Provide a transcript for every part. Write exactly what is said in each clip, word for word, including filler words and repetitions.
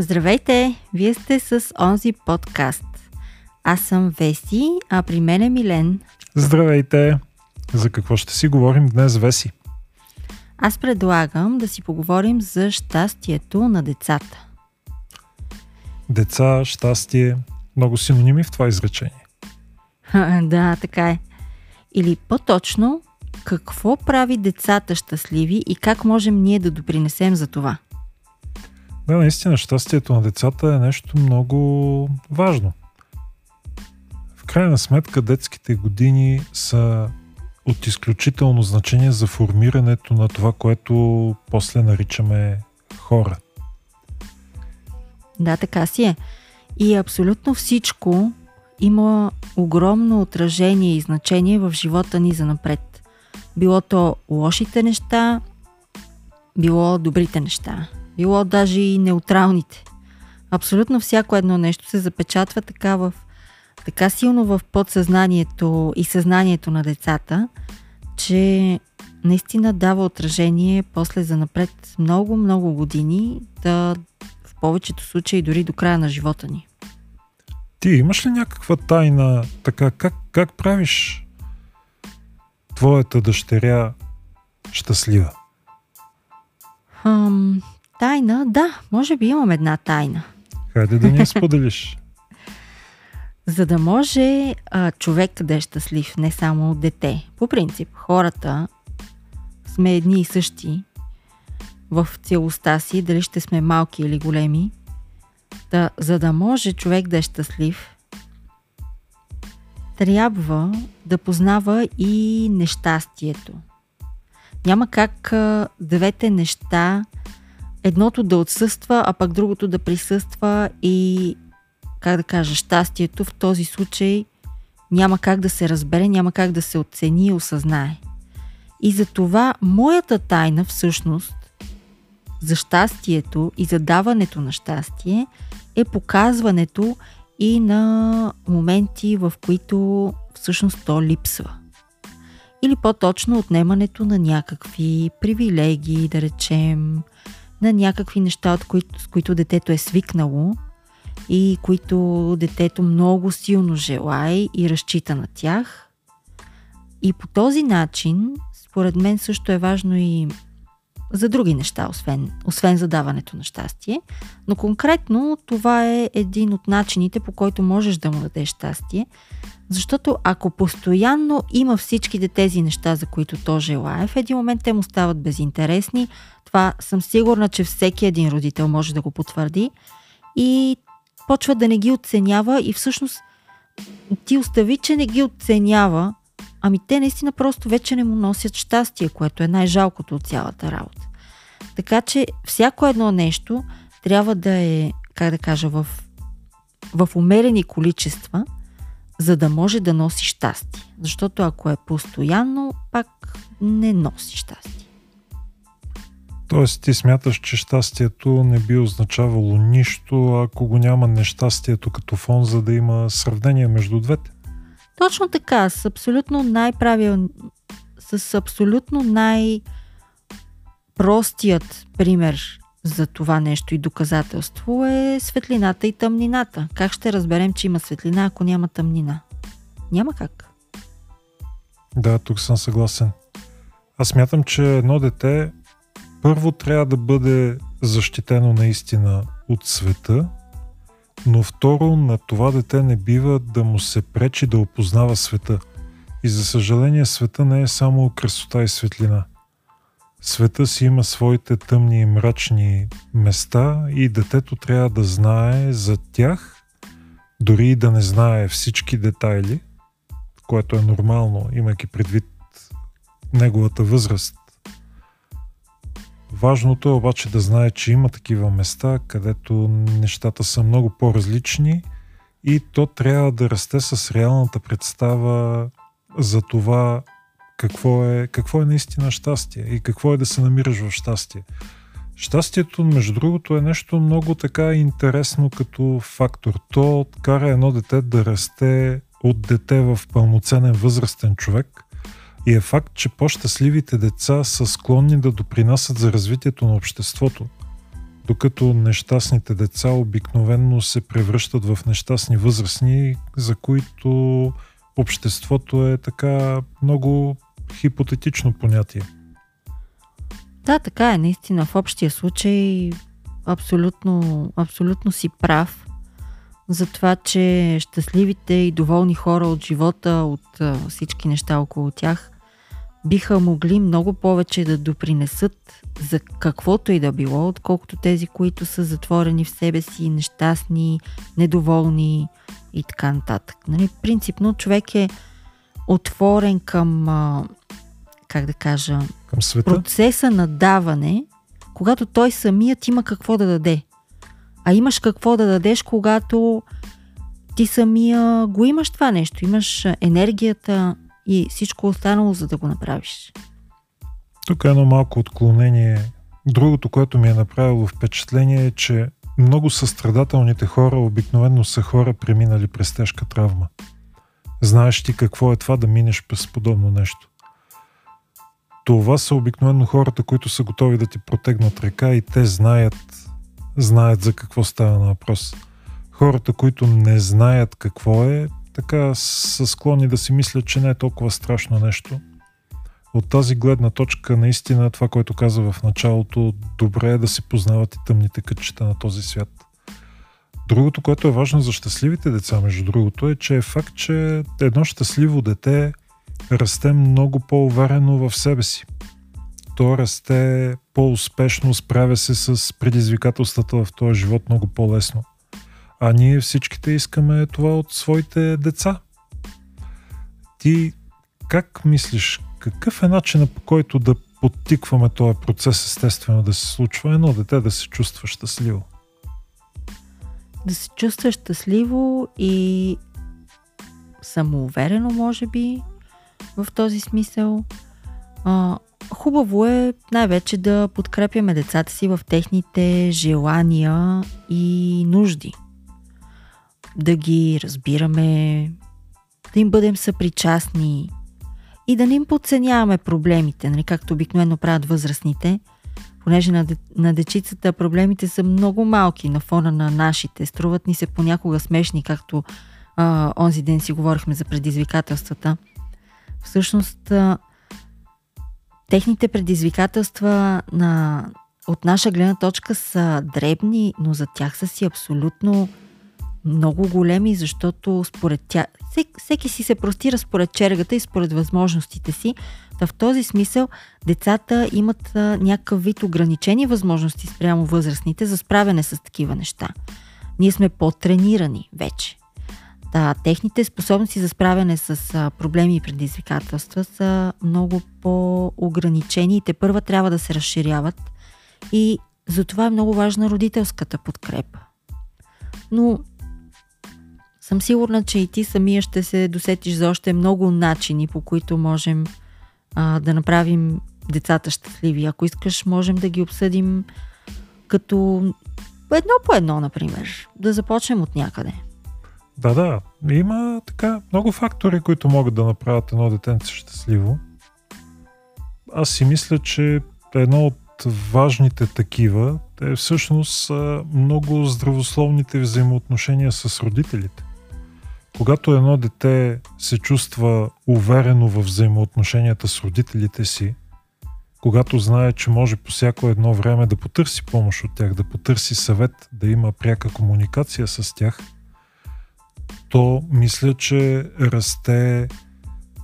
Здравейте! Вие сте с онзи подкаст. Аз съм Веси, а при мен е Милен. Здравейте! За какво ще си говорим днес, Веси? Аз предлагам да си поговорим за щастието на децата. Деца, щастие, много синоними в това изречение. Да, така е. Или по-точно, какво прави децата щастливи и как можем ние да допринесем за това? Да, наистина, щастието на децата е нещо много важно. В крайна сметка, детските години са от изключително значение за формирането на това, което после наричаме хора. Да, така си е. И абсолютно всичко има огромно отражение и значение в живота ни занапред. Било то лошите неща, било добрите неща, било даже и неутралните. Абсолютно всяко едно нещо се запечатва така, в, така силно в подсъзнанието и съзнанието на децата, че наистина дава отражение после занапред много-много години, да, в повечето случаи дори до края на живота ни. Ти имаш ли някаква тайна, така как, как правиш твоята дъщеря щастлива? Хъм, тайна? Да, може би имам една тайна. Хайде да ни я споделиш. За да може а, човек да е щастлив, не само дете. По принцип, хората сме едни и същи в целостта си, дали ще сме малки или големи. Да, за да може човек да е щастлив, трябва да познава и нещастието. Няма как а, двете неща, едното да отсъства, а пък другото да присъства и, как да кажа, щастието в този случай няма как да се разбере, няма как да се оцени и осъзнае. И затова моята тайна всъщност за щастието и за даването на щастие е показването и на моменти, в които всъщност то липсва. Или по-точно отнемането на някакви привилегии, да речем, на някакви неща, от които, с които детето е свикнало и които детето много силно желае и разчита на тях. И по този начин, според мен, също е важно и за други неща, освен, освен за даването на щастие. Но конкретно това е един от начините, по който можеш да му дадеш щастие. Защото ако постоянно има всичките тези неща, за които то желае, в един момент те му стават безинтересни. Това съм сигурна, че всеки един родител може да го потвърди. И почва да не ги оценява и всъщност ти остави, че не ги оценява. Ами те наистина просто вече не му носят щастие, което е най-жалкото от цялата работа. Така че всяко едно нещо трябва да е, как да кажа, в, в умерени количества, за да може да носи щастие. Защото ако е постоянно, пак не носи щастие. Тоест ти смяташ, че щастието не би означавало нищо, ако го няма нещастието като фон, за да има сравнение между двете? Точно така, с абсолютно най-правил, с абсолютно най-простият пример за това нещо и доказателство е светлината и тъмнината. Как ще разберем, че има светлина, ако няма тъмнина? Няма как. Да, тук съм съгласен. Аз смятам, че едно дете първо трябва да бъде защитено наистина от света, но второ, на това дете не бива да му се пречи да опознава света. И за съжаление, света не е само красота и светлина. Света си има своите тъмни и мрачни места и детето трябва да знае за тях, дори и да не знае всички детайли, което е нормално, имайки предвид неговата възраст. Важното е обаче да знае, че има такива места, където нещата са много по-различни и то трябва да расте с реалната представа за това какво е, какво е наистина щастие и какво е да се намираш в щастие. Щастието, между другото, е нещо много така интересно като фактор. То кара едно дете да расте от дете в пълноценен възрастен човек. И е факт, че по-щастливите деца са склонни да допринасят за развитието на обществото. докато нещастните деца обикновенно се превръщат в нещастни възрастни, за които обществото е така много хипотетично понятие. Да, така е, наистина. В общия случай абсолютно, абсолютно си прав за това, че щастливите и доволни хора от живота, от всички неща около тях, биха могли много повече да допринесат за каквото и да било, отколкото тези, които са затворени в себе си, нещастни, недоволни и така нататък. Нали? Принципно човек е отворен към, как да кажа, към света? Процеса на даване, когато той самият има какво да даде. А имаш какво да дадеш, когато ти самия го имаш това нещо, имаш енергията и всичко останало, за да го направиш. Тук е едно малко отклонение. Другото, което ми е направило впечатление е, че много състрадателните хора обикновено са хора, преминали през тежка травма. Знаеш ти какво е това да минеш през подобно нещо. Това са обикновено хората, които са готови да ти протегнат ръка и те знаят, знаят за какво става на въпрос. Хората, които не знаят какво е, така са склонни да си мислят, че не е толкова страшно нещо. От тази гледна точка, наистина, това, което каза в началото, добре е да се познават и тъмните кътчета на този свят. Другото, което е важно за щастливите деца, между другото, е, че е факт, че едно щастливо дете расте много по-уверено в себе си. То расте по-успешно, справя се с предизвикателствата в този живот много по-лесно. А ние всичките искаме това от своите деца. Ти как мислиш, какъв е начинът, по който да подтикваме този процес естествено да се случва едно дете да се чувства щастливо? Да се чувства щастливо и самоуверено, може би, в този смисъл. А, хубаво е най-вече да подкрепяме децата си в техните желания и нужди. Да ги разбираме, да им бъдем съпричастни и да не им подценяваме проблемите, нали, както обикновено правят възрастните, понеже на, де, на дечицата проблемите са много малки на фона на нашите. Струват ни се понякога смешни, както а, онзи ден си говорихме за предизвикателствата. Всъщност, а, техните предизвикателства на, от наша гледна точка са дребни, но за тях са си абсолютно много големи, защото според тя... Всек, всеки си се простира според чергата и според възможностите си. Та в този смисъл децата имат някакъв вид ограничени възможности спрямо възрастните за справяне с такива неща. Ние сме по-тренирани вече. Та техните способности за справяне с проблеми и предизвикателства са много по-ограничени и те първа трябва да се разширяват. И затова е много важна родителската подкрепа. Но съм сигурна, че и ти самия ще се досетиш за още много начини, по които можем а, да направим децата щастливи. Ако искаш, можем да ги обсъдим като едно по едно, например. Да започнем от някъде. Да, да. Има така много фактори, които могат да направят едно детенце щастливо. Аз си мисля, че едно от важните такива е всъщност много здравословните взаимоотношения с родителите. Когато едно дете се чувства уверено във взаимоотношенията с родителите си, когато знае, че може по всяко едно време да потърси помощ от тях, да потърси съвет, да има пряка комуникация с тях, то мисля, че расте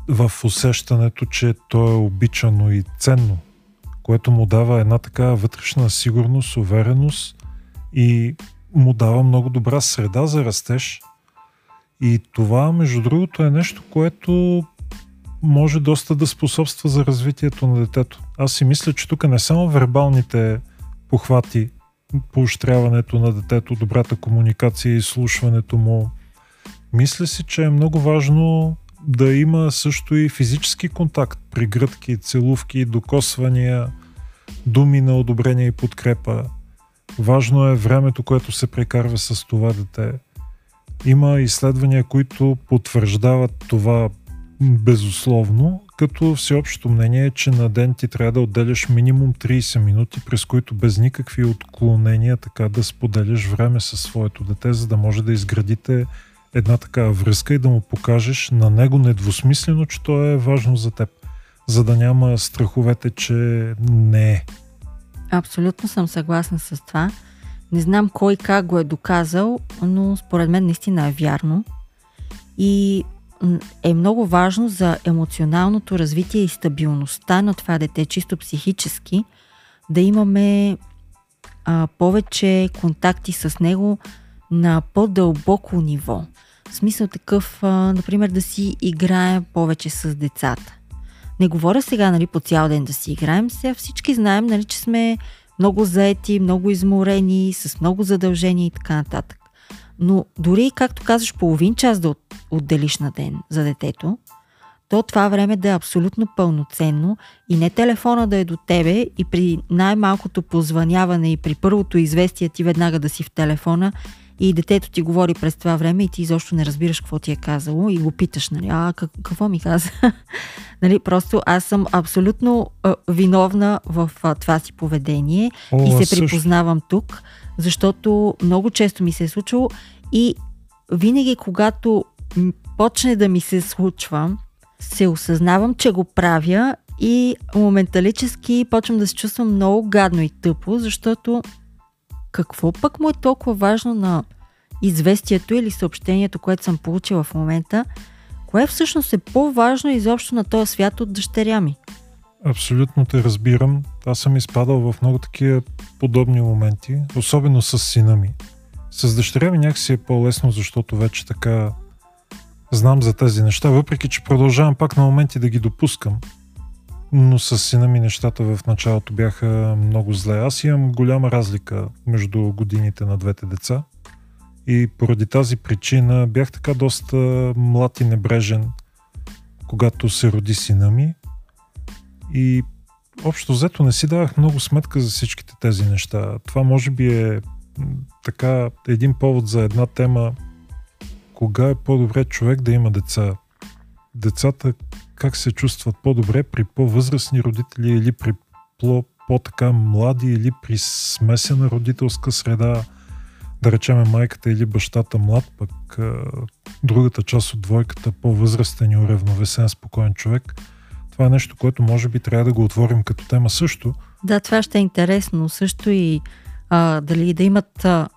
в усещането, че то е обичано и ценно, което му дава една така вътрешна сигурност, увереност и му дава много добра среда за растеж. И това, между другото, е нещо, което може доста да способства за развитието на детето. Аз си мисля, че тук не само вербалните похвати, поощряването на детето, добрата комуникация и слушването му. Мисля си, че е много важно да има също и физически контакт, прегръдки, целувки, докосвания, думи на одобрение и подкрепа. Важно е времето, което се прекарва с това дете. Има изследвания, които потвърждават това Безусловно, като всеобщото мнение е, че на ден ти трябва да отделяш минимум трийсет минути, през които без никакви отклонения така да споделяш време със своето дете, за да може да изградите една такава връзка и да му покажеш на него недвусмислено, че то е важно за теб, за да няма страховете, че не е. Абсолютно съм съгласна с това. Не знам кой как го е доказал, но според мен наистина е вярно. И е много важно за емоционалното развитие и стабилността на това дете, чисто психически, да имаме а, повече контакти с него на по-дълбоко ниво. В смисъл такъв, а, например, да си играем повече с децата. Не говоря сега, нали, по цял ден да си играем. Сега всички знаем, нали, че сме много заети, много изморени, с много задължения и така нататък. Но дори, както казваш, половин час да отделиш на ден за детето, то това време да е абсолютно пълноценно и не телефона да е до тебе и при най-малкото позвъняване и при първото известие ти веднага да си в телефона и детето ти говори през това време и ти изобщо не разбираш какво ти е казало и го питаш, нали, а какво ми каза? Нали, просто аз съм абсолютно а, виновна в а, това си поведение О, и се също. припознавам тук, защото много често ми се е случило и винаги, когато почне да ми се случва, се осъзнавам, че го правя и моменталически почвам да се чувствам много гадно и тъпо, защото какво пък му е толкова важно на известието или съобщението, което съм получила в момента, кое всъщност е по-важно изобщо на този свят от дъщеря ми? Абсолютно те разбирам. Аз съм изпадал в много такива подобни моменти, особено с сина ми. С дъщеря ми някакси е по-лесно, защото вече така знам за тези неща, въпреки че продължавам пак на моменти да ги допускам. Но с сина ми нещата в началото бяха много зле. Аз имам голяма разлика между годините на двете деца и поради тази причина бях така доста млад и небрежен, когато се роди сина ми. И общо взето не си давах много сметка за всичките тези неща. Това може би е така един повод за една тема. Кога е по-добре човек да има деца? Децата как се чувстват по-добре при по-възрастни родители или при по-така млади или при смесена родителска среда, да речеме майката или бащата млад, пък другата част от двойката по-възрастен и уравновесен, спокоен човек. Това е нещо, което може би трябва да го отворим като тема също. Да, това ще е интересно също и а, дали да имат а,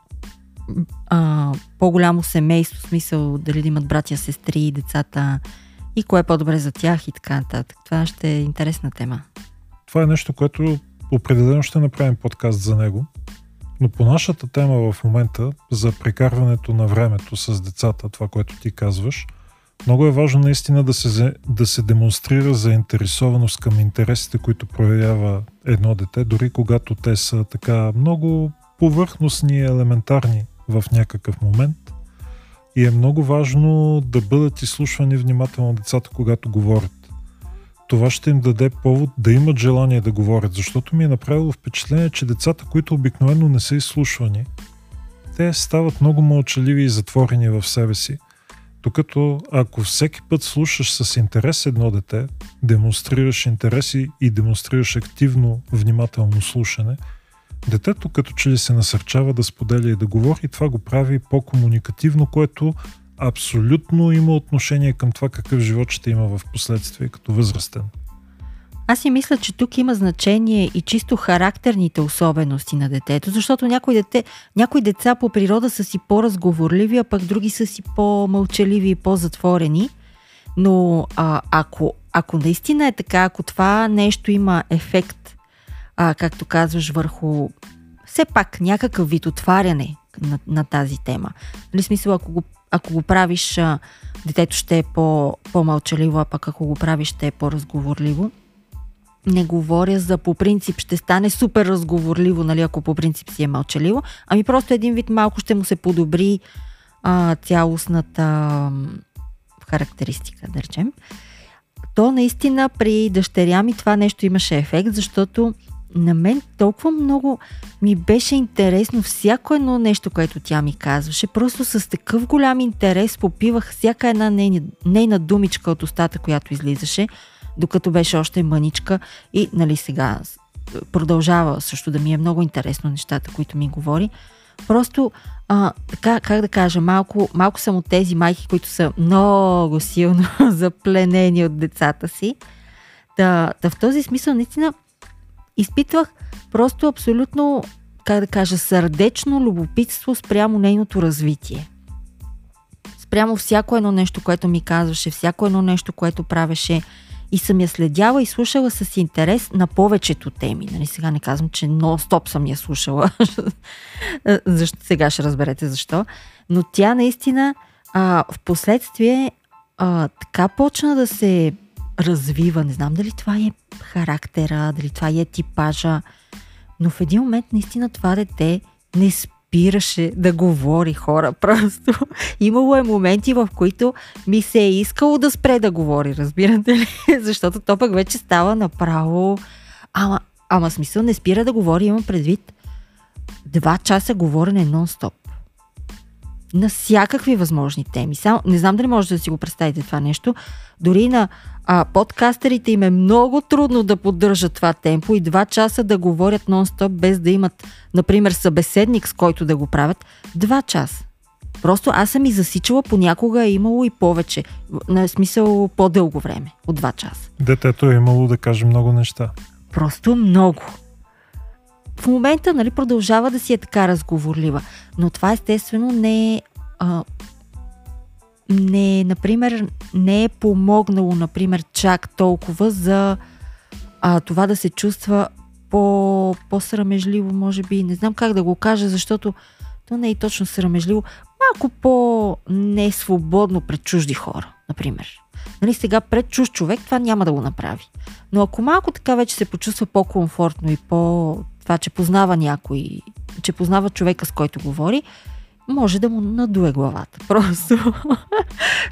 а, по-голямо семейство, в смисъл дали да имат братя, сестри и децата и кое е по-добре за тях и така нататък. Това ще е интересна тема. Това е нещо, което определено ще направим подкаст за него, но по нашата тема в момента за прекарването на времето с децата, това, което ти казваш, много е важно наистина да се, да се демонстрира заинтересованост към интересите, които проявява едно дете, дори когато те са така много повърхностни и елементарни в някакъв момент. И е много важно да бъдат изслушвани внимателно децата, когато говорят. Това ще им даде повод да имат желание да говорят, защото ми е направило впечатление, че децата, които обикновено не са изслушвани, те стават много мълчаливи и затворени в себе си. Докато ако всеки път слушаш с интерес едно дете, демонстрираш интереси и демонстрираш активно, внимателно слушане, детето като че ли се насърчава да споделя и да говори, и това го прави по-комуникативно, което абсолютно има отношение към това какъв живот ще има в последствие като възрастен. Аз си мисля, че тук има значение и чисто характерните особености на детето, защото някои, дете, някои деца по природа са си по-разговорливи, а пък други са си по-мълчаливи и по-затворени. Но а, ако, ако наистина е така, ако това нещо има ефект, А, както казваш, върху все пак някакъв вид отваряне на, на тази тема. Нали, смисъл, ако го, ако го правиш, а, детето ще е по, по-мълчаливо, а пък ако го правиш, ще е по-разговорливо. Не говоря за по принцип ще стане супер разговорливо, нали, ако по принцип си е мълчаливо, ами просто един вид малко ще му се подобри а, цялостната а, характеристика, да речем. То наистина при дъщеря ми това нещо имаше ефект, защото на мен толкова много ми беше интересно всяко едно нещо, което тя ми казваше. Просто с такъв голям интерес попивах всяка една нейна, нейна думичка от устата, която излизаше, докато беше още мъничка и нали сега продължава също да ми е много интересно нещата, които ми говори. Просто, а, така, как да кажа, малко, малко съм от тези майки, които са много силно запленени от децата си. Да, да, в този смисъл наистина изпитвах просто абсолютно, как да кажа, сърдечно любопитство спрямо нейното развитие. Спрямо всяко едно нещо, което ми казваше, всяко едно нещо, което правеше, и съм я следяла и слушала с интерес на повечето теми. Нали, сега не казвам, че нон-стоп съм я слушала. Защо, сега ще разберете защо. Но тя наистина а, в последствие а, така почна да се развива. Не знам дали това е характера, дали това е типажа, но в един момент наистина това дете не спираше да говори, хора. Просто имало е моменти, в които ми се е искало да спре да говори, разбирате ли? Защото то пък вече става направо... Ама, ама смисъл не спира да говори, имам предвид два часа говорене нон-стоп. На всякакви възможни теми. Само, не знам дали можете да си го представите това нещо. Дори на а, подкастерите им е много трудно да поддържат това темпо и два часа да говорят нон-стоп, без да имат, например, събеседник, с който да го правят. Два часа. Просто аз съм и засичала, понякога е имало и повече. На смисъл по-дълго време от два часа. Детето е имало да каже много неща. Просто много. В момента, нали, продължава да си е така разговорлива, но това естествено не е, а, не, например, не е помогнало, например, чак толкова за а, това да се чувства по, по-срамежливо, може би, не знам как да го кажа, защото то не е точно срамежливо, малко по-несвободно пред чужди хора, например. Нали, сега пред чужд човек това няма да го направи, но ако малко така вече се почувства по-комфортно и по- това, че познава някой, че познава човека, с който говори, може да му надуе главата. Просто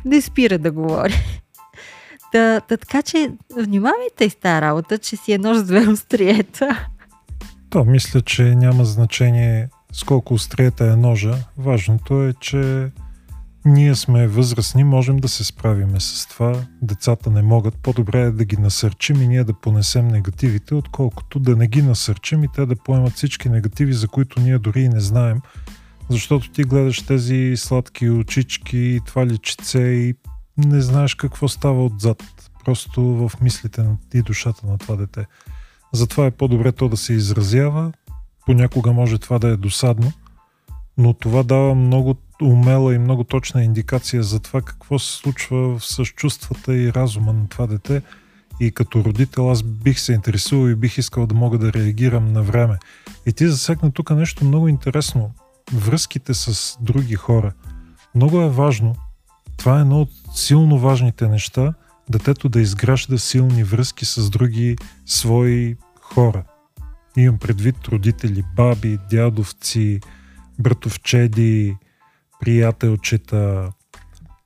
не спира да говори. Та, та, така че внимавайте и с тази работа, че си е нож с две остриета. То, мисля, че няма значение с колко остриета е ножа. Важното е, че ние сме възрастни, можем да се справиме с това. Децата не могат. По-добре е да ги насърчим и ние да понесем негативите, отколкото да не ги насърчим и те да поемат всички негативи, за които ние дори и не знаем. Защото ти гледаш тези сладки очички и това личице и не знаеш какво става отзад. Просто в мислите и душата на това дете. Затова е по-добре то да се изразява. Понякога може това да е досадно, но това дава много умела и много точна индикация за това какво се случва с чувствата и разума на това дете, и като родител аз бих се интересувал и бих искал да мога да реагирам на време. И ти засегна тук нещо много интересно. Връзките с други хора. Много е важно. Това е едно от силно важните неща, детето да изгражда силни връзки с други свои хора. Имам предвид родители, баби, дядовци, братовчеди, приятелчета,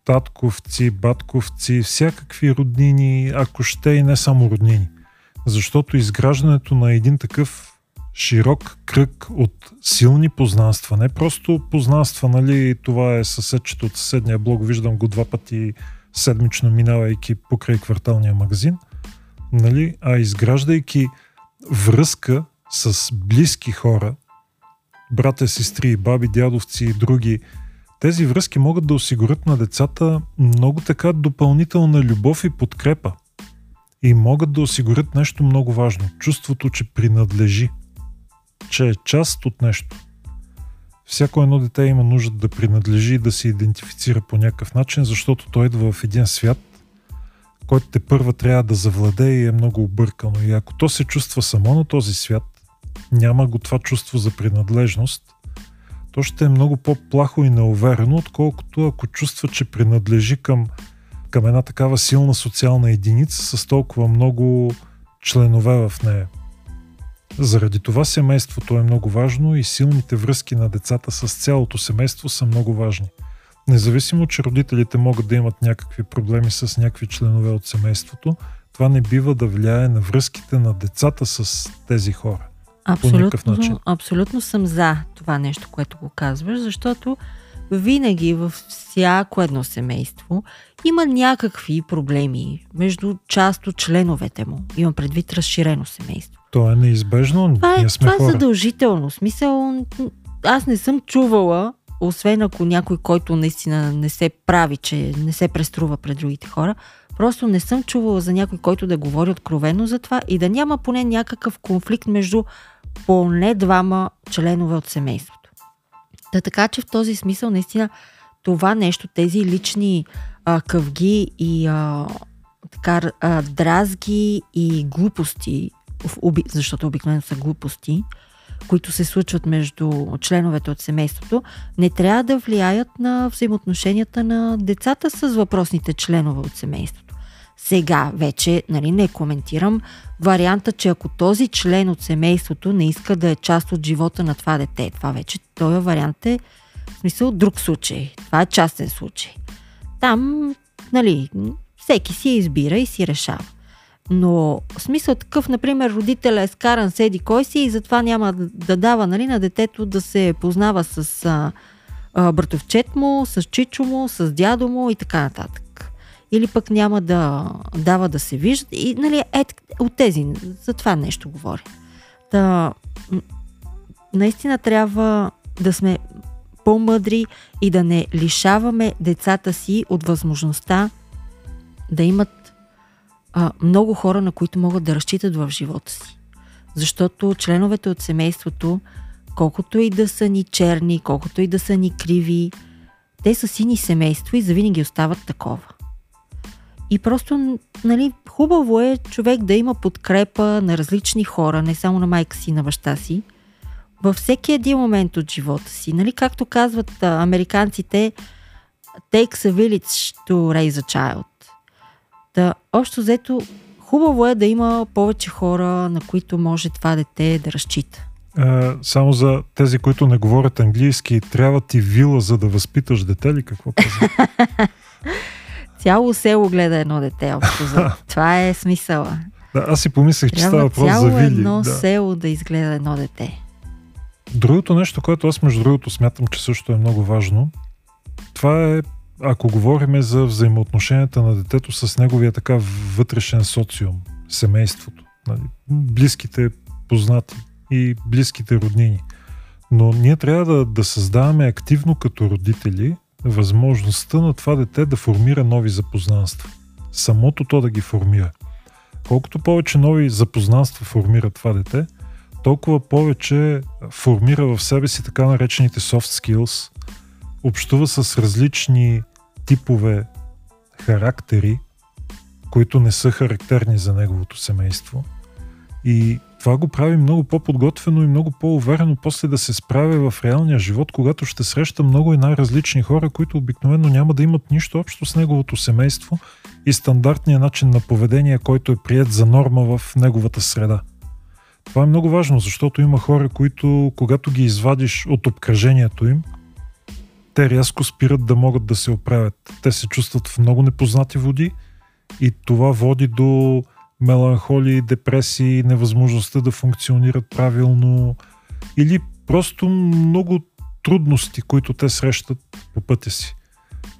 татковци, батковци, всякакви роднини, ако ще и не само роднини. Защото изграждането на един такъв широк кръг от силни познанства, не просто познанства, нали, това е съседчето от съседния блок, виждам го два пъти седмично минавайки покрай кварталния магазин, нали, а изграждайки връзка с близки хора, братя, сестри, баби, дядовци и други. Тези връзки могат да осигурят на децата много така допълнителна любов и подкрепа. И могат да осигурят нещо много важно. Чувството, че принадлежи. Че е част от нещо. Всяко едно дете има нужда да принадлежи и да се идентифицира по някакъв начин, защото той идва в един свят, който тепърва трябва да завладее и е много объркано. И ако то се чувства само на този свят, няма го това чувство за принадлежност, то ще е много по-плахо и неуверено, отколкото ако чувства, че принадлежи към, към една такава силна социална единица с толкова много членове в нея. Заради това семейството е много важно и силните връзки на децата с цялото семейство са много важни. Независимо, че родителите могат да имат някакви проблеми с някакви членове от семейството, това не бива да влияе на връзките на децата с тези хора. Абсолютно, абсолютно съм за това нещо, което го казваш, защото винаги във всяко едно семейство има някакви проблеми между част от членовете му. Имам предвид разширено семейство. То е неизбежно, това е, ние сме това хора. Това е задължително. Смисъл, аз не съм чувала, освен ако някой, който наистина не се прави, че не се преструва пред другите хора, просто не съм чувала за някой, който да говори откровено за това и да няма поне някакъв конфликт между поне двама членове от семейството. Да, така че в този смисъл наистина това нещо, тези лични а, къвги и а, така, а, дразги и глупости, защото обикновено са глупости, които се случват между членовете от семейството, не трябва да влияят на взаимоотношенията на децата с въпросните членове от семейството. Сега вече, нали, не коментирам варианта, че ако този член от семейството не иска да е част от живота на това дете, това вече този вариант е, в смисъл, друг случай. Това е частен случай. Там, нали, всеки си избира и си решава. Но в смисъл такъв, например, родителя е скаран с еди кой си и затова няма да дава, нали, на детето да се познава с а, а, братовчет му, с чичо му, с дядо му и така нататък. Или пък няма да дава да се вижда. И, нали, е, от тези, за това нещо говоря. Та, наистина трябва да сме по-мъдри и да не лишаваме децата си от възможността да имат А, много хора, на които могат да разчитат в живота си. Защото членовете от семейството, колкото и да са ни черни, колкото и да са ни криви, те са сини семейство и завинаги остават такова. И просто, нали, хубаво е човек да има подкрепа на различни хора, не само на майка си, на баща си, във всеки един момент от живота си. Нали, както казват а, американците, takes a village to raise a child. Да, общо взето, хубаво е да има повече хора, на които може това дете да разчита. Е, само за тези, които не говорят английски, трябва ти вила, за да възпиташ дете ли? Какво казвам? Цяло село гледа едно дете, общо взето. Това е смисъла. Да, аз си помислех, че става въпрос за вили. Трябва цяло едно да. село да изгледа едно дете. Другото нещо, което аз между другото смятам, че също е много важно, това е, ако говорим за взаимоотношенията на детето с неговия така вътрешен социум, семейството, нали, близките познати и близките роднини. Но ние трябва да, да създаваме активно като родители възможността на това дете да формира нови запознанства. Самото то да ги формира. Колкото повече нови запознанства формира това дете, толкова повече формира в себе си така наречените soft skills, общува с различни типове характери, които не са характерни за неговото семейство. И това го прави много по-подготвено и много по-уверено после да се справя в реалния живот, когато ще среща много и най-различни хора, които обикновено няма да имат нищо общо с неговото семейство и стандартния начин на поведение, който е приет за норма в неговата среда. Това е много важно, защото има хора, които, когато ги извадиш от обкръжението им, те рязко спират да могат да се оправят. Те се чувстват в много непознати води и това води до меланхолии, депресии, невъзможността да функционират правилно или просто много трудности, които те срещат по пътя си.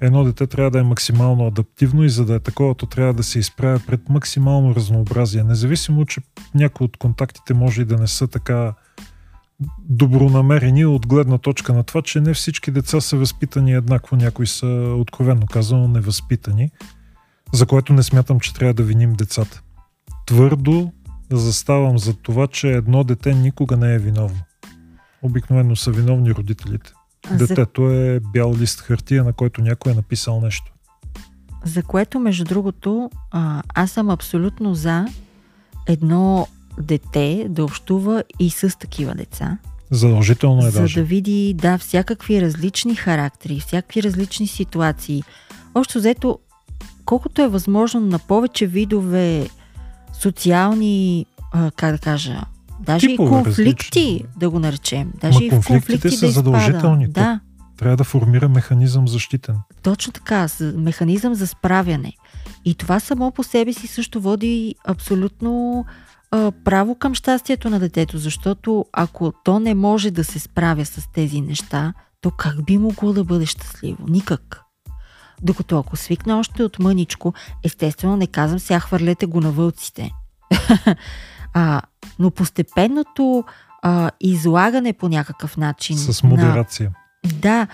Едно дете трябва да е максимално адаптивно и за да е такова, то трябва да се изправя пред максимално разнообразие. Независимо, че някои от контактите може и да не са така добронамерени от гледна точка на това, че не всички деца са възпитани еднакво, някои са откровенно казано невъзпитани, за което не смятам, че трябва да виним децата. Твърдо заставам за това, че едно дете никога не е виновно. Обикновено са виновни родителите. Детето е бял лист хартия, на който някой е написал нещо. За което, между другото, аз съм абсолютно за едно дете да общува и с такива деца. Задължително е, за даже. За да види, да, всякакви различни характери, всякакви различни ситуации. Общо взето, колкото е възможно на повече видове социални, а, как да кажа, даже типове и конфликти, различни. Да го наречем. Даже Ма и конфликтите, конфликти са да задължителни. Да. Трябва да формира механизъм защитен. Точно така, механизъм за справяне. И това само по себе си също води абсолютно а, право към щастието на детето, защото ако то не може да се справя с тези неща, то как би могло да бъде щастливо? Никак. Докато ако свикне още от мъничко, естествено не казвам сега хвърлете го на вълците. а, но постепенното а, излагане по някакъв начин... С модерация. На, да,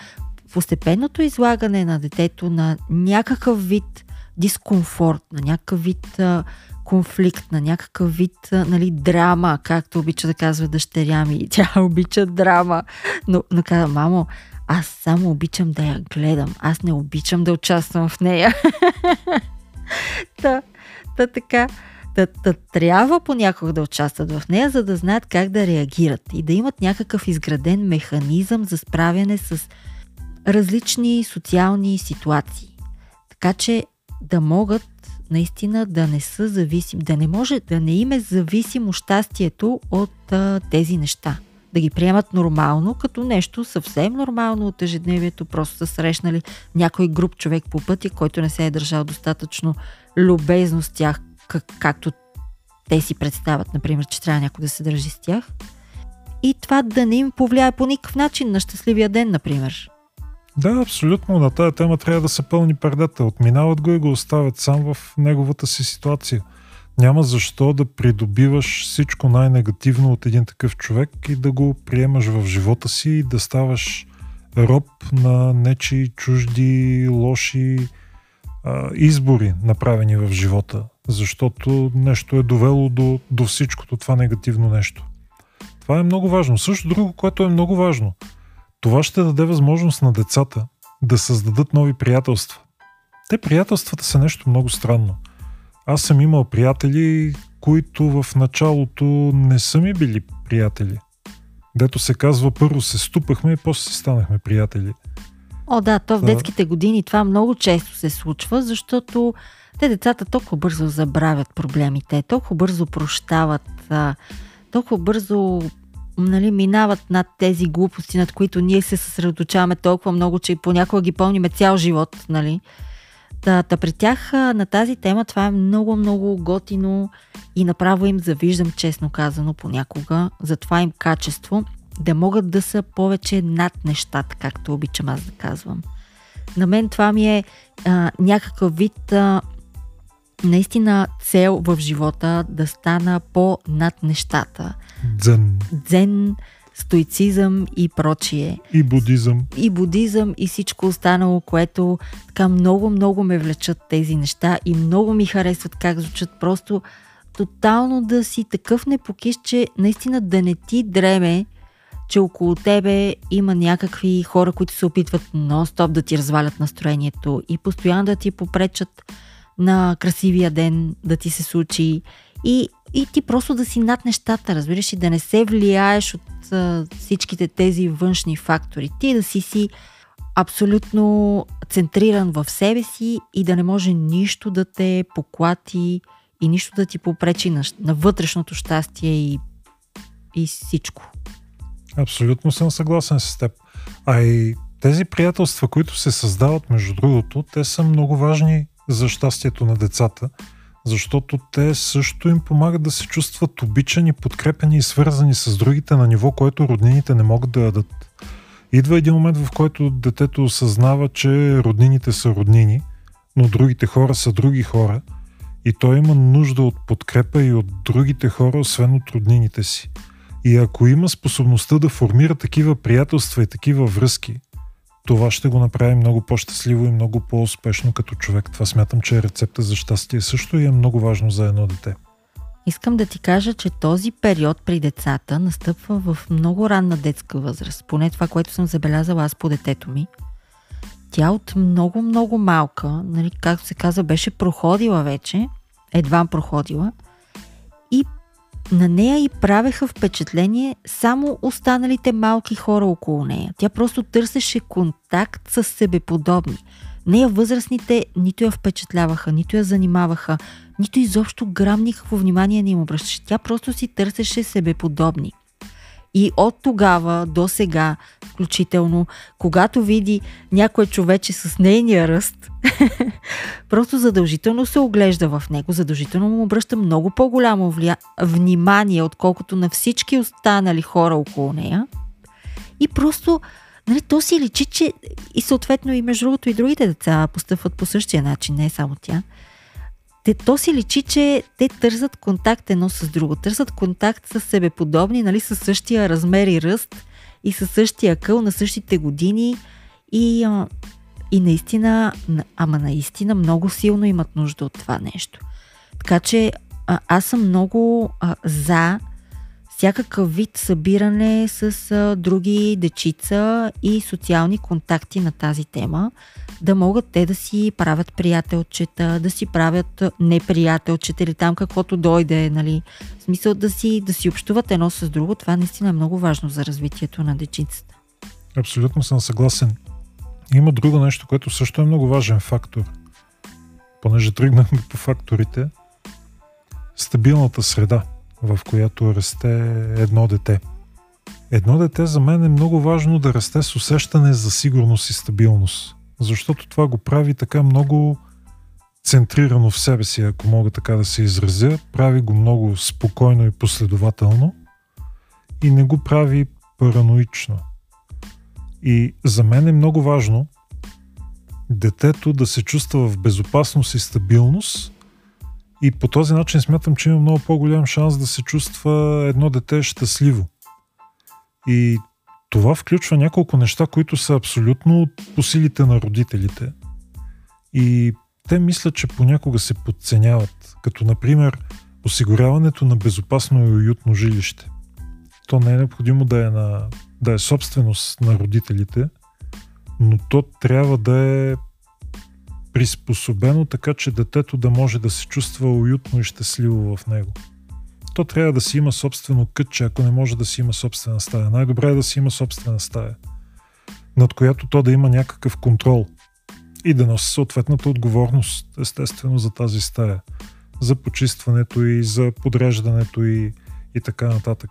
постепенното излагане на детето на някакъв вид дискомфорт, на някакъв вид а, конфликт, на някакъв вид а, нали, драма, както обича да казва дъщеря ми. Тя обича драма. Но, но казва, мамо, аз само обичам да я гледам. Аз не обичам да участвам в нея. Та, та така. Та, та трябва понякога да участват в нея, за да знаят как да реагират и да имат някакъв изграден механизъм за справяне с различни социални ситуации. Така че да могат наистина да не са зависими, да не може, да не им е зависимо щастието от а, тези неща. Да ги приемат нормално, като нещо съвсем нормално от ежедневието. Просто са срещнали някой груб човек по пътя, който не се е държал достатъчно любезно с тях, как, както те си представят, например, че трябва някой да се държи с тях. И това да не им повлияе по никакъв начин на щастливия ден, например. Да, абсолютно. На тая тема трябва да се пълни пердата. Отминават го и го оставят сам в неговата си ситуация. Няма защо да придобиваш всичко най-негативно от един такъв човек и да го приемаш в живота си и да ставаш роб на нечии чужди, лоши а, избори, направени в живота. Защото нещо е довело до, до всичкото това негативно нещо. Това е много важно. Също друго, което е много важно. Това ще даде възможност на децата да създадат нови приятелства. Те приятелствата са нещо много странно. Аз съм имал приятели, които в началото не са ми били приятели. Дето се казва, първо се ступахме и после се станахме приятели. О, да, то в детските години това много често се случва, защото те децата толкова бързо забравят проблемите, толкова бързо прощават, толкова бързо... Нали, минават над тези глупости, над които ние се съсредоточаваме толкова много, че понякога ги помниме цял живот. Нали? Та, та при тях на тази тема това е много-много готино и направо им завиждам, честно казано, понякога за това им качество, да могат да са повече над нещата, както обичам аз да казвам. На мен това ми е а, някакъв вид а, наистина цел в живота, да стана по-над нещата. Дзен. Дзен, стоицизъм и прочие. И будизъм. И будизъм и всичко останало, което така много-много ме влечат тези неща и много ми харесват как звучат. Просто тотално да си такъв непокиш, че наистина да не ти дреме, че около тебе има някакви хора, които се опитват нон-стоп да ти развалят настроението и постоянно да ти попречат на красивия ден да ти се случи и, и ти просто да си над нещата, разбираш, и да не се влияеш от а, всичките тези външни фактори. Ти да си си абсолютно центриран в себе си и да не може нищо да те поклати и нищо да ти попречи на, на вътрешното щастие и, и всичко. Абсолютно съм съгласен с теб. А и тези приятелства, които се създават, между другото, те са много важни за щастието на децата, защото те също им помагат да се чувстват обичани, подкрепени и свързани с другите на ниво, което роднините не могат да дадат. Идва един момент, в който детето осъзнава, че роднините са роднини, но другите хора са други хора и той има нужда от подкрепа и от другите хора, освен от роднините си. И ако има способността да формира такива приятелства и такива връзки, това ще го направи много по-щастливо и много по-успешно като човек. Това смятам, че е рецепта за щастие също и е много важно за едно дете. Искам да ти кажа, че този период при децата настъпва в много ранна детска възраст. Поне това, което съм забелязала аз по детето ми. Тя от много-много малка, нали, както се казва, беше проходила вече, едва проходила, и на нея и правеха впечатление само останалите малки хора около нея. Тя просто търсеше контакт с себеподобни. Нея възрастните нито я впечатляваха, нито я занимаваха, нито изобщо грам никакво внимание не им обръщаше. Тя просто си търсеше себеподобни. И от тогава до сега, включително, когато види някое човече с нейния ръст, просто задължително се оглежда в него, задължително му обръща много по-голямо вля... внимание, отколкото на всички останали хора около нея. И просто, нали, то си личи, че и съответно и между другото и другите деца постъпват по същия начин, не само тя. Те, то си личи, че те търсят контакт едно с друго, търсят контакт с себеподобни, нали, със същия размер и ръст и със същия къл на същите години и, и наистина, ама наистина много силно имат нужда от това нещо. Така че аз съм много а, за всякакъв вид събиране с а, други дечица и социални контакти на тази тема, да могат те да си правят приятелчета, да си правят неприятелчета или там каквото дойде, нали. В смисъл да си, да си общуват едно с друго, това наистина е много важно за развитието на дечицата. Абсолютно съм съгласен. Има друго нещо, което също е много важен фактор. Понеже тръгнахме по факторите, стабилната среда, в която расте едно дете. Едно дете за мен е много важно да расте с усещане за сигурност и стабилност, защото това го прави така много центрирано в себе си, ако мога така да се изразя, прави го много спокойно и последователно и не го прави параноично. И за мен е много важно детето да се чувства в безопасност и стабилност. И по този начин смятам, че има много по-голям шанс да се чувства едно дете щастливо. И това включва няколко неща, които са абсолютно по силите на родителите. И те мислят, че понякога се подценяват. Като, например, осигуряването на безопасно и уютно жилище. То не е необходимо да е, на, да е собственост на родителите, но то трябва да е приспособено така, че детето да може да се чувства уютно и щастливо в него. То трябва да си има собствено кътче, ако не може да си има собствена стая. Най-добре е да си има собствена стая, над която то да има някакъв контрол и да носи съответната отговорност, естествено, за тази стая, за почистването и за подреждането и, и така нататък.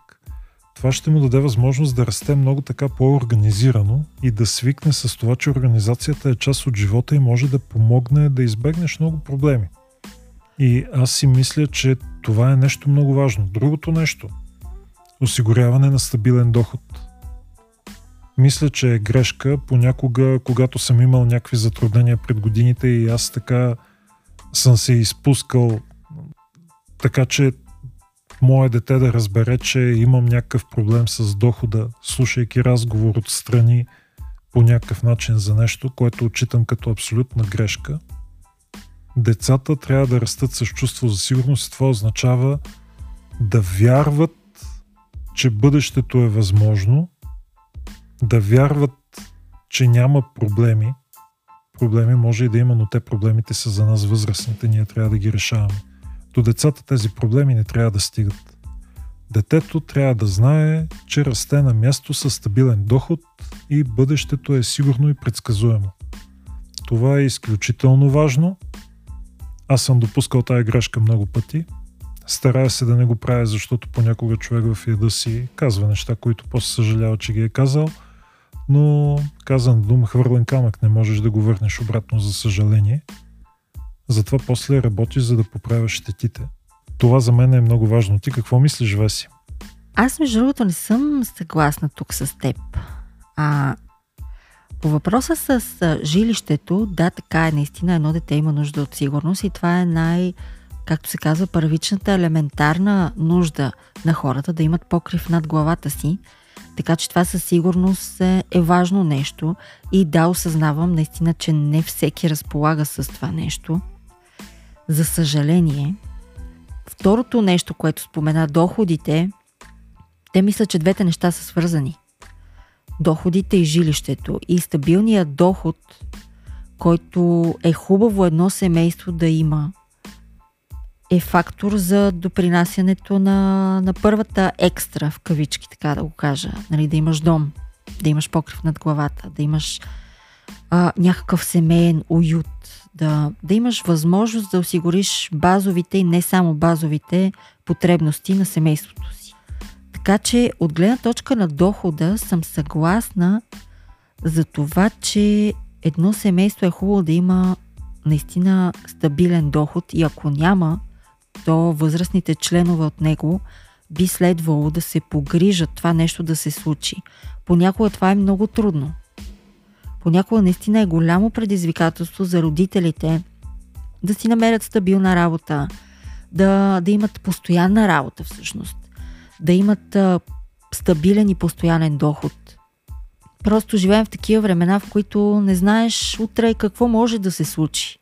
Това ще му даде възможност да расте много така по-организирано и да свикне с това, че организацията е част от живота и може да помогне да избегнеш много проблеми. И аз си мисля, че това е нещо много важно. Другото нещо – осигуряване на стабилен доход. Мисля, че е грешка понякога, когато съм имал някакви затруднения пред годините и аз така съм се изпускал, така че мое дете да разбере, че имам някакъв проблем с дохода, слушайки разговор отстрани по някакъв начин за нещо, което отчитам като абсолютна грешка. Децата трябва да растат с чувство за сигурност и това означава да вярват, че бъдещето е възможно, да вярват, че няма проблеми. Проблеми може и да има, но те проблемите са за нас възрастните, ние трябва да ги решаваме. До децата тези проблеми не трябва да стигат. Детето трябва да знае, че расте на място със стабилен доход и бъдещето е сигурно и предсказуемо. Това е изключително важно. Аз съм допускал тая грешка много пъти. Старая се да не го правя, защото понякога човек в яда си казва неща, които после съжалява, че ги е казал, но казан дум, хвърлен камък, не можеш да го върнеш обратно, за съжаление. Затова после работиш, за да поправяш щетите. Това за мен е много важно. Ти какво мислиш, Веси? Аз, между другото, не съм съгласна тук с теб. А, по въпроса с жилището, да, така е, наистина едно дете има нужда от сигурност и това е най, както се казва, първичната елементарна нужда на хората да имат покрив над главата си. Така че това със сигурност е, е важно нещо и да, осъзнавам наистина, че не всеки разполага с това нещо. За съжаление. Второто нещо, което спомена, доходите, те мисля, че двете неща са свързани. Доходите и жилището. И стабилният доход, който е хубаво едно семейство да има, е фактор за допринасянето на, на първата екстра, в кавички, така да го кажа. Нали, да имаш дом, да имаш покрив над главата, да имаш а, някакъв семейен уют, да, да имаш възможност да осигуриш базовите и не само базовите потребности на семейството си. Така че от гледна точка на дохода съм съгласна за това, че едно семейство е хубаво да има наистина стабилен доход и ако няма, то възрастните членове от него би следвало да се погрижат това нещо да се случи. Понякога това е много трудно. Понякога наистина е голямо предизвикателство за родителите да си намерят стабилна работа, да, да имат постоянна работа всъщност, да имат а, стабилен и постоянен доход. Просто живеем в такива времена, в които не знаеш утре какво може да се случи.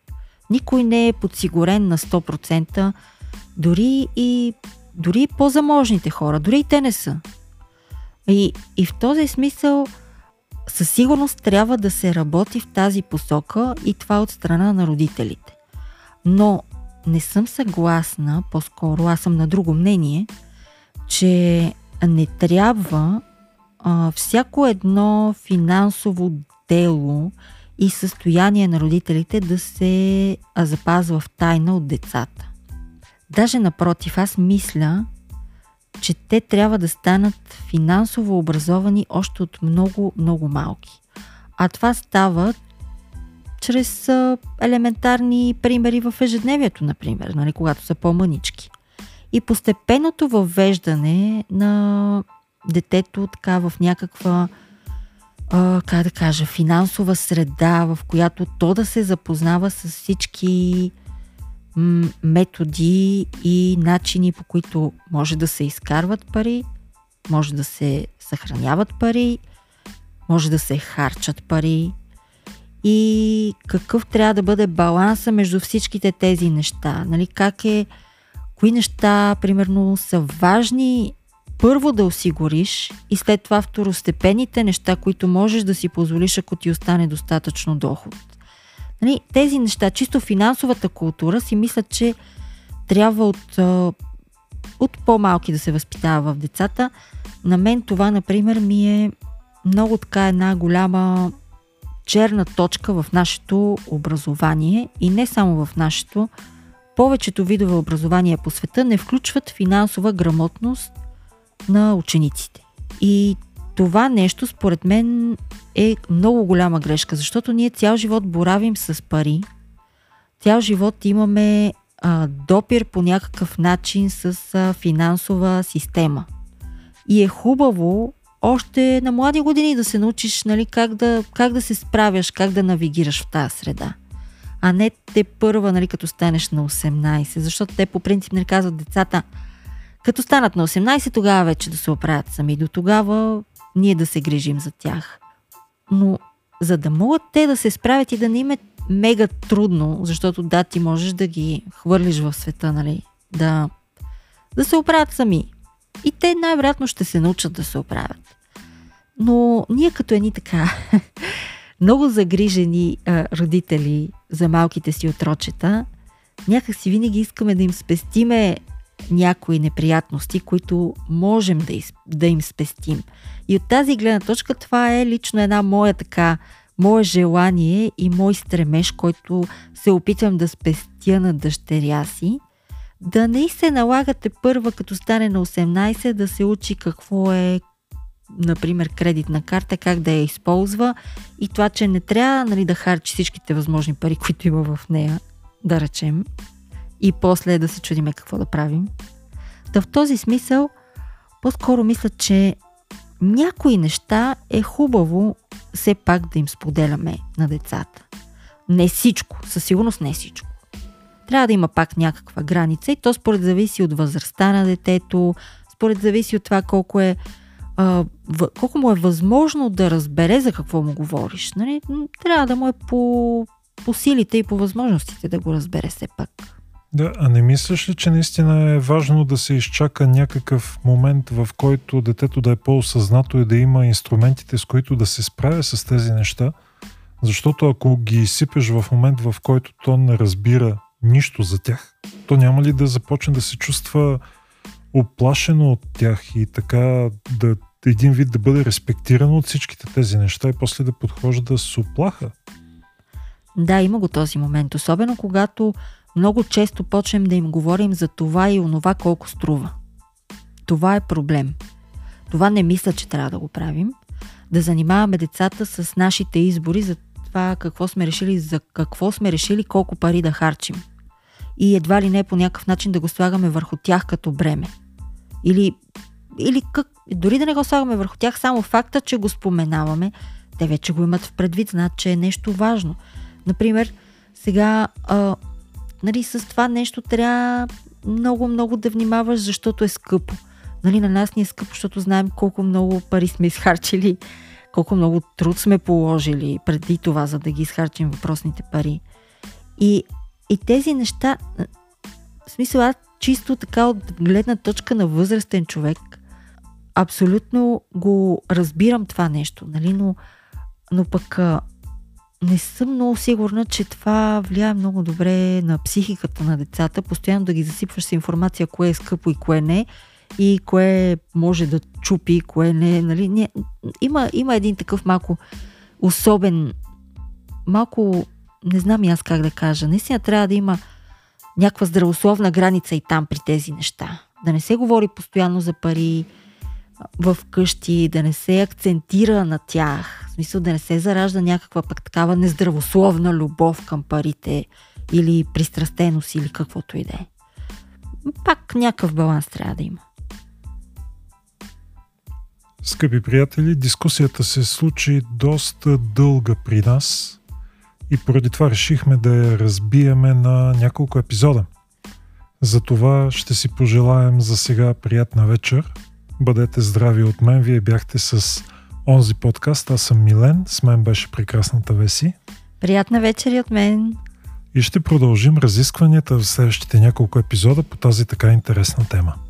Никой не е подсигурен на сто процента, дори и дори по-заможните хора, дори и те не са. И, и в този смисъл със сигурност трябва да се работи в тази посока и това от страна на родителите. Но не съм съгласна, по-скоро аз съм на друго мнение, че не трябва а, всяко едно финансово дело и състояние на родителите да се запазва в тайна от децата. Даже напротив, аз мисля, че те трябва да станат финансово образовани още от много, много малки. А това става чрез елементарни примери в ежедневието, например, нали, когато са по-мънички. И постепенното въвеждане на детето така в някаква а, как да кажа, финансова среда, в която то да се запознава с всички м- методи и начини, по които може да се изкарват пари, може да се съхраняват пари, може да се харчат пари и какъв трябва да бъде баланса между всичките тези неща. Нали, как е кои неща, примерно, са важни първо да осигуриш и след това второстепенните неща, които можеш да си позволиш, ако ти остане достатъчно доход. Нали, тези неща, чисто финансовата култура, си мисля, че трябва от, от по-малки да се възпитава в децата. На мен това, например, ми е много така една голяма черна точка в нашето образование и не само в нашето. Повечето видове образование по света не включват финансова грамотност на учениците. И това нещо, според мен, е много голяма грешка, защото ние цял живот боравим с пари, цял живот имаме а, допир по някакъв начин с а, финансова система. И е хубаво още на млади години да се научиш, нали, как да, как да се справяш, как да навигираш в тази среда. А не те първа, нали, като станеш на осемнайсет, защото те по принцип не казват децата, като станат на осемнайсет, тогава вече да се оправят сами. До тогава ние да се грижим за тях. Но за да могат те да се справят и да не им е мега трудно, защото да, ти можеш да ги хвърлиш в света, нали, да, да се оправят сами. И те най-вероятно ще се научат да се оправят. Но ние като едни така много загрижени а, родители за малките си отрочета, някак си винаги искаме да им спестиме някои неприятности, които можем да, из, да им спестим. И от тази гледна точка това е лично една моя така, мое желание и мой стремеж, който се опитвам да спестя на дъщеря си, да не се налагате първа, като стане на осемнайсет, да се учи какво е, например, кредитна карта, как да я използва и това, че не трябва, нали, да харчи всичките възможни пари, които има в нея, да речем, и после да се чудиме какво да правим. Та в този смисъл, по-скоро мисля, че някои неща е хубаво все пак да им споделяме на децата. Не всичко, със сигурност не всичко. Трябва да има пак някаква граница и то според зависи от възрастта на детето, според зависи от това колко е Uh, колко му е възможно да разбере за какво му говориш. Нали? Трябва да му е по, по силите и по възможностите да го разбере все пак. Да, а не мислиш ли, че наистина е важно да се изчака някакъв момент, в който детето да е по-осъзнато и да има инструментите, с които да се справя с тези неща? Защото ако ги изсипеш в момент, в който то не разбира нищо за тях, то няма ли да започне да се чувства оплашено от тях и така да един вид да бъде респектирано от всичките тези неща и после да подхожда с оплаха? Да, има го този момент, особено когато много често почнем да им говорим за това и онова колко струва. Това е проблем. Това не мисля, че трябва да го правим. Да занимаваме децата с нашите избори за това какво сме решили, за какво сме решили, колко пари да харчим. И едва ли не по някакъв начин да го слагаме върху тях като бреме. Или, или как, дори да не го слагаме върху тях, само факта, че го споменаваме, те вече го имат в предвид, знаят, че е нещо важно. Например, сега а, нали, с това нещо трябва много-много да внимаваш, защото е скъпо. Нали, на нас ни е скъпо, защото знаем колко много пари сме изхарчили, колко много труд сме положили преди това, за да ги изхарчим въпросните пари. И, и тези неща, в смисъл, аз чисто така от гледна точка на възрастен човек, абсолютно го разбирам това нещо, нали, но, но пък не съм много сигурна, че това влияе много добре на психиката на децата, постоянно да ги засипваш с информация, кое е скъпо и кое не, и кое може да чупи, кое не, нали, не. Има, има един такъв малко особен, малко, не знам и аз как да кажа, наистина трябва да има някаква здравословна граница и там при тези неща. Да не се говори постоянно за пари в къщи, да не се акцентира на тях, в смисъл да не се заражда някаква пък такава нездравословна любов към парите или пристрастеност или каквото и да е. Пак някакъв баланс трябва да има. Скъпи приятели, дискусията се случи доста дълга при нас и поради това решихме да я разбиеме на няколко епизода. Затова ще си пожелаем за сега приятна вечер. Бъдете здрави от мен. Вие бяхте с онзи подкаст. Аз съм Милен. С мен беше прекрасната Веси. Приятна вечер и от мен. И ще продължим разискванията в следващите няколко епизода по тази така интересна тема.